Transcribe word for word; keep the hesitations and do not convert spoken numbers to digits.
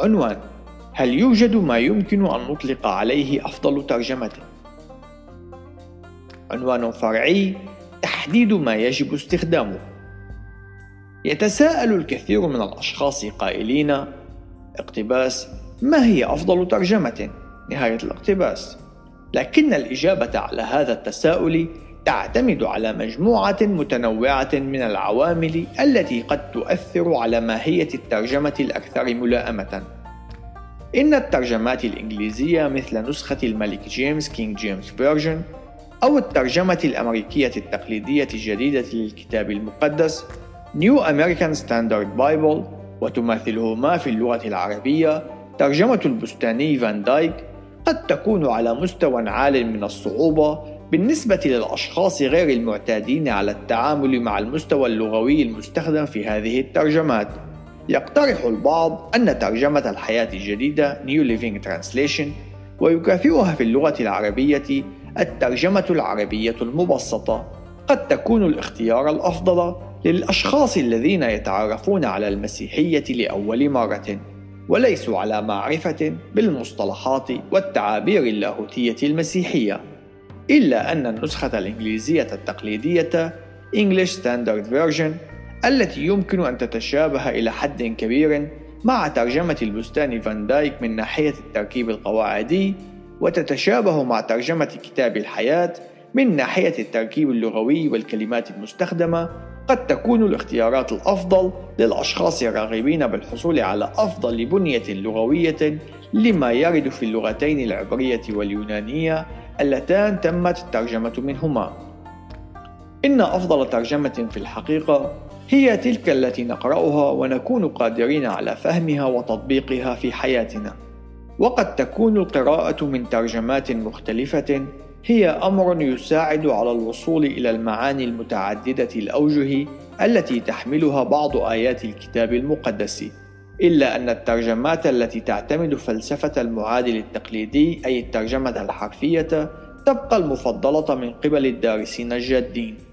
عنوان: هل يوجد ما يمكن أن نطلق عليه أفضل ترجمة؟ عنوان فرعي: تحديد ما يجب استخدامه. يتساءل الكثير من الأشخاص قائلين: اقتباس، ما هي أفضل ترجمة؟ نهاية الاقتباس. لكن الإجابة على هذا التساؤل تعتمد على مجموعة متنوعة من العوامل التي قد تؤثر على ماهية الترجمة الأكثر ملائمة. إن الترجمات الإنجليزية مثل نسخة الملك جيمس King James Version أو الترجمة الأمريكية التقليدية الجديدة للكتاب المقدس New American Standard Bible، وتماثلهما في اللغة العربية ترجمة البستاني فان دايك، قد تكون على مستوى عال من الصعوبة بالنسبة للأشخاص غير المعتادين على التعامل مع المستوى اللغوي المستخدم في هذه الترجمات. يقترح البعض أن ترجمة الحياة الجديدة New Living Translation ويكافئها في اللغة العربية الترجمة العربية المبسطة قد تكون الاختيار الأفضل للأشخاص الذين يتعرفون على المسيحية لأول مرة وليسوا على معرفة بالمصطلحات والتعابير اللاهوتية المسيحية. إلا أن النسخة الإنجليزية التقليدية English Standard Version التي يمكن أن تتشابه إلى حد كبير مع ترجمة البستان فان دايك من ناحية التركيب القواعدي، وتتشابه مع ترجمة كتاب الحياة من ناحية التركيب اللغوي والكلمات المستخدمة، قد تكون الاختيارات الأفضل للأشخاص الراغبين بالحصول على أفضل بنية لغوية لما يرد في اللغتين العبرية واليونانية اللتان تمت الترجمة منهما. إن أفضل ترجمة في الحقيقة هي تلك التي نقرأها ونكون قادرين على فهمها وتطبيقها في حياتنا. وقد تكون القراءة من ترجمات مختلفة هي أمر يساعد على الوصول إلى المعاني المتعددة الأوجه التي تحملها بعض آيات الكتاب المقدس. إلا أن الترجمات التي تعتمد فلسفة المعادل التقليدي أي الترجمة الحرفية تبقى المفضلة من قبل الدارسين الجادين.